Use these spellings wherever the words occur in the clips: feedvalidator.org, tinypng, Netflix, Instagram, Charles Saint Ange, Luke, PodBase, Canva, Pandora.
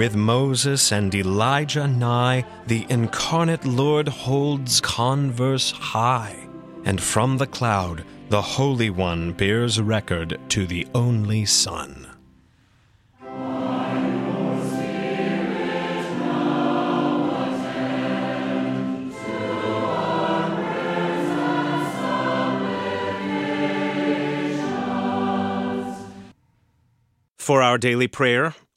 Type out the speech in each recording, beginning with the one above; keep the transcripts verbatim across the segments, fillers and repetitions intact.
With Moses and Elijah nigh, the incarnate Lord holds converse high, and from the cloud the Holy One bears record to the only Son. For our daily prayer,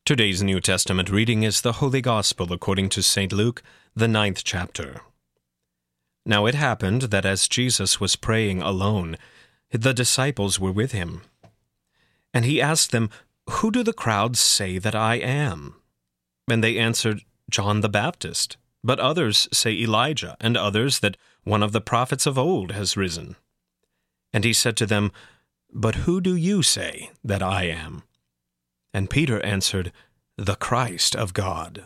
Today's New Testament reading is the Holy Gospel according to Saint Luke, the ninth chapter. Now it happened that as Jesus was praying alone, the disciples were with him. And he asked them, "Who do the crowds say that I am?" And they answered, "John the Baptist, but others say Elijah, and others that one of the prophets of old has risen." And he said to them, "But who do you say that I am?" And Peter answered, "The Christ of God."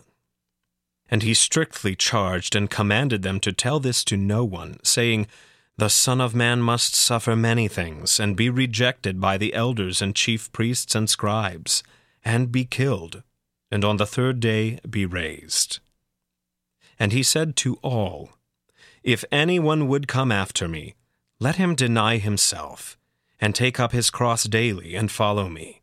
And he strictly charged and commanded them to tell this to no one, saying, "The Son of Man must suffer many things, and be rejected by the elders and chief priests and scribes, and be killed, and on the third day be raised." And he said to all, "If anyone would come after me, let him deny himself, and take up his cross daily and follow me.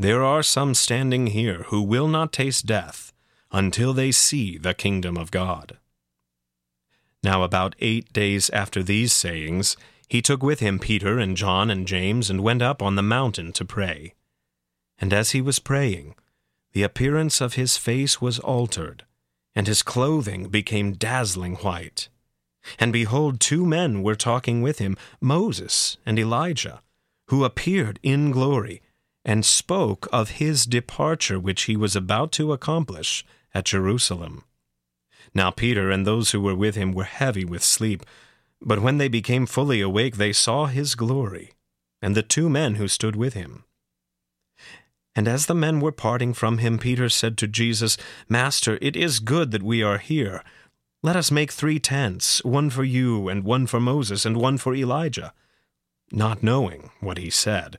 there are some standing here who will not taste death until they see the kingdom of God." Now about eight days after these sayings, he took with him Peter and John and James and went up on the mountain to pray. And as he was praying, the appearance of his face was altered, and his clothing became dazzling white. And behold, two men were talking with him, Moses and Elijah, who appeared in glory, and spoke of his departure which he was about to accomplish at Jerusalem. Now Peter and those who were with him were heavy with sleep, but when they became fully awake they saw his glory, and the two men who stood with him. And as the men were parting from him, Peter said to Jesus, "Master, it is good that we are here. Let us make three tents, one for you, and one for Moses, and one for Elijah," not knowing what he said.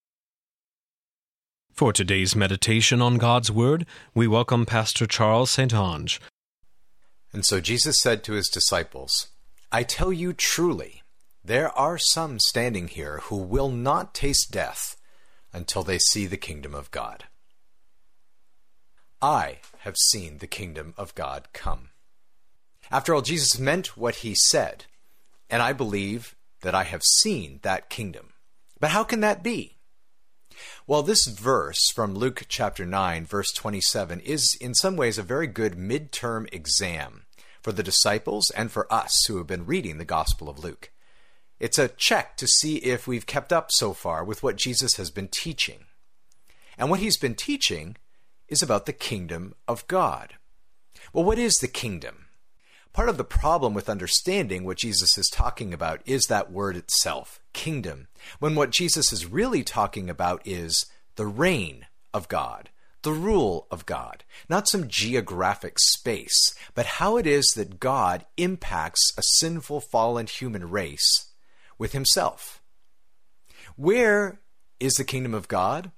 For today's meditation on God's word, we welcome Pastor Charles Saint Ange. And so Jesus said to his disciples, "I tell you truly, there are some standing here who will not taste death until they see the kingdom of God." I have seen the kingdom of God come. After all, Jesus meant what he said, and I believe that I have seen that kingdom. But how can that be? Well, this verse from Luke chapter nine, verse twenty-seven, is in some ways a very good midterm exam for the disciples and for us who have been reading the Gospel of Luke. It's a check to see if we've kept up so far with what Jesus has been teaching. And what he's been teaching is about the kingdom of God. Well, what is the kingdom? Part of the problem with understanding what Jesus is talking about is that word itself, kingdom, when what Jesus is really talking about is the reign of God, the rule of God, not some geographic space, but how it is that God impacts a sinful, fallen human race with himself. Where is the kingdom of God?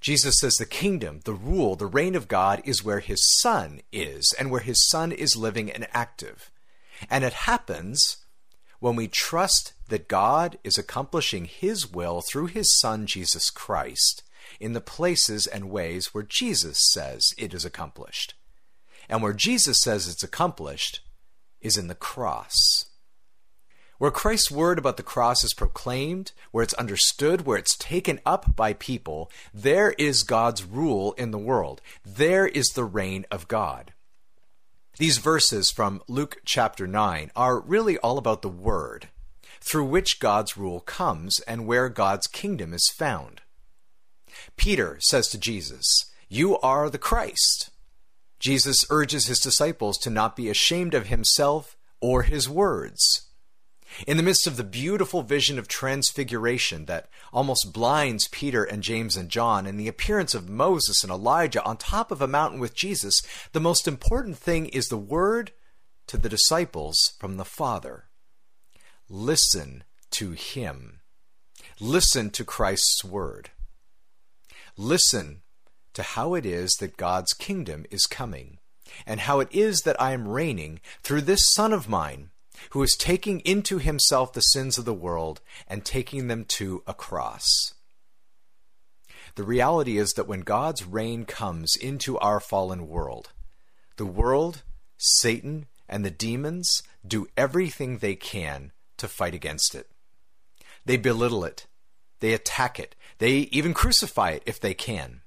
Jesus says the kingdom, the rule, the reign of God is where his Son is, and where his Son is living and active. And it happens when we trust that God is accomplishing his will through his Son, Jesus Christ, in the places and ways where Jesus says it is accomplished. And where Jesus says it's accomplished is in the cross. Where Christ's word about the cross is proclaimed, where it's understood, where it's taken up by people, there is God's rule in the world. There is the reign of God. These verses from Luke chapter nine are really all about the word, through which God's rule comes and where God's kingdom is found. Peter says to Jesus, "You are the Christ." Jesus urges his disciples to not be ashamed of himself or his words. In the midst of the beautiful vision of transfiguration that almost blinds Peter and James and John, and the appearance of Moses and Elijah on top of a mountain with Jesus, the most important thing is the word to the disciples from the Father. Listen to him. Listen to Christ's word. Listen to how it is that God's kingdom is coming, and how it is that I am reigning through this Son of mine, who is taking into himself the sins of the world and taking them to a cross. The reality is that when God's reign comes into our fallen world, the world, Satan, and the demons do everything they can to fight against it. They belittle it. They attack it. They even crucify it if they can.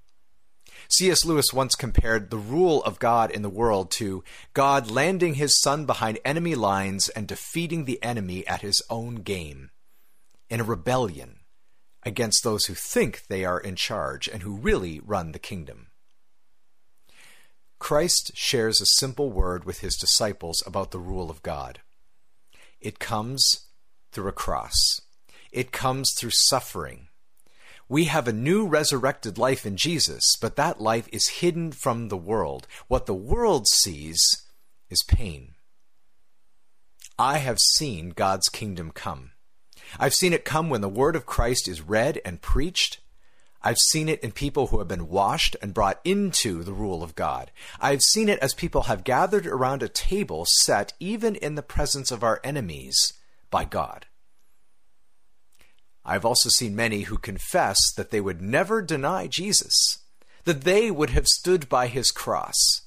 C S Lewis once compared the rule of God in the world to God landing his son behind enemy lines and defeating the enemy at his own game, in a rebellion against those who think they are in charge and who really run the kingdom. Christ shares a simple word with his disciples about the rule of God. It comes through a cross. It comes through suffering. We have a new resurrected life in Jesus, but that life is hidden from the world. What the world sees is pain. I have seen God's kingdom come. I've seen it come when the word of Christ is read and preached. I've seen it in people who have been washed and brought into the rule of God. I've seen it as people have gathered around a table set, even in the presence of our enemies, by God. I've also seen many who confess that they would never deny Jesus, that they would have stood by his cross.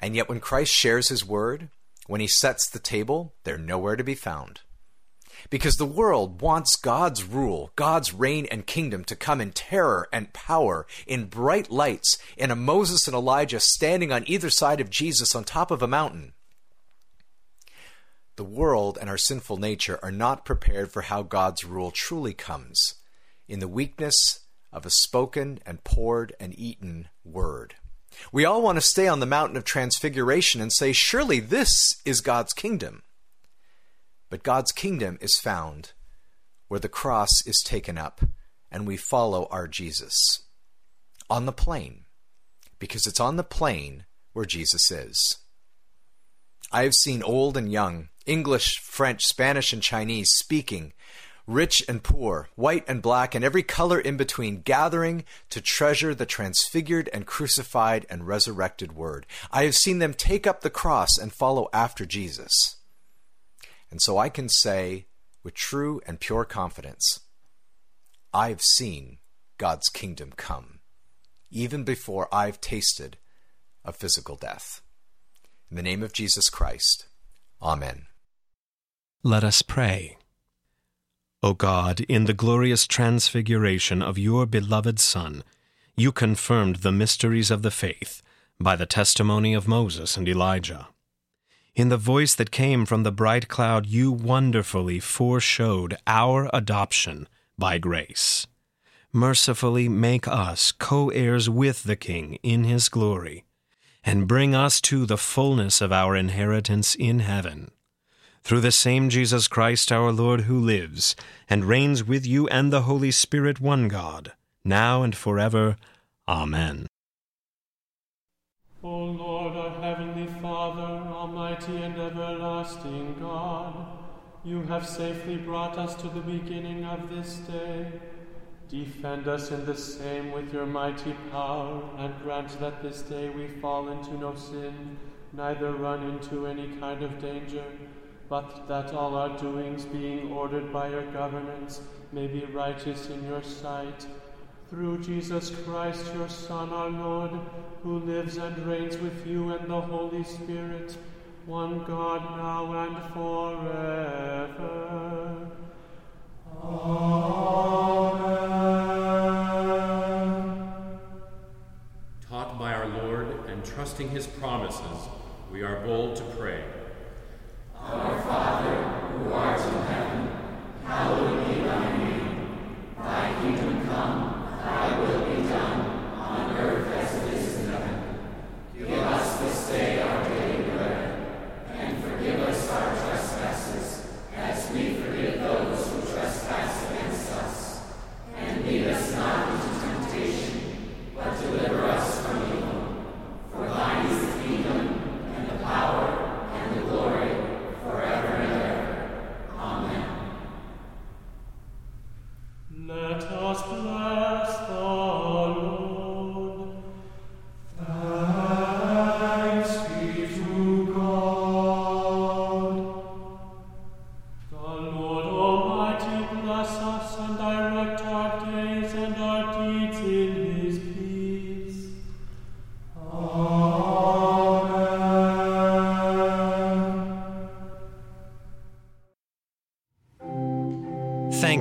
And yet when Christ shares his word, when he sets the table, they're nowhere to be found. Because the world wants God's rule, God's reign and kingdom to come in terror and power, in bright lights, in a Moses and Elijah standing on either side of Jesus on top of a mountain. The world and our sinful nature are not prepared for how God's rule truly comes, in the weakness of a spoken and poured and eaten word. We all want to stay on the mountain of transfiguration and say, surely this is God's kingdom. But God's kingdom is found where the cross is taken up and we follow our Jesus on the plain, because it's on the plain where Jesus is. I have seen old and young, English, French, Spanish, and Chinese speaking, rich and poor, white and black, and every color in between, gathering to treasure the transfigured and crucified and resurrected word. I have seen them take up the cross and follow after Jesus. And so I can say with true and pure confidence, I've seen God's kingdom come, even before I've tasted of physical death. In the name of Jesus Christ, amen. Let us pray. O God, in the glorious transfiguration of your beloved Son, you confirmed the mysteries of the faith by the testimony of Moses and Elijah. In the voice that came from the bright cloud, you wonderfully foreshowed our adoption by grace. Mercifully make us co-heirs with the King in his glory, and bring us to the fullness of our inheritance in heaven. Through the same Jesus Christ our Lord, who lives and reigns with you and the Holy Spirit, one God, now and forever. Amen. O Lord, our heavenly Father, almighty and everlasting God, you have safely brought us to the beginning of this day. Defend us in the same with your mighty power, and grant that this day we fall into no sin, neither run into any kind of danger, but that all our doings, being ordered by your governance, may be righteous in your sight. Through Jesus Christ, your Son, our Lord, who lives and reigns with you and the Holy Spirit, one God, now and forever. Amen. Taught by our Lord and trusting his promises, we are bold to pray. Our Father, who art in heaven, hallowed be thy name. Thy kingdom come, thy will be done, on earth as it is in heaven. Give us this day our daily bread, and forgive us our trespasses, as we forgive those who trespass against us. And lead us not into temptation, but deliver us from evil. For thine is the kingdom, and the power, and the glory, forever and ever. Amen. Let us bless the Lord. Thanks be to God. The Lord Almighty bless us and direct our days and our deeds in his peace. Amen. Thank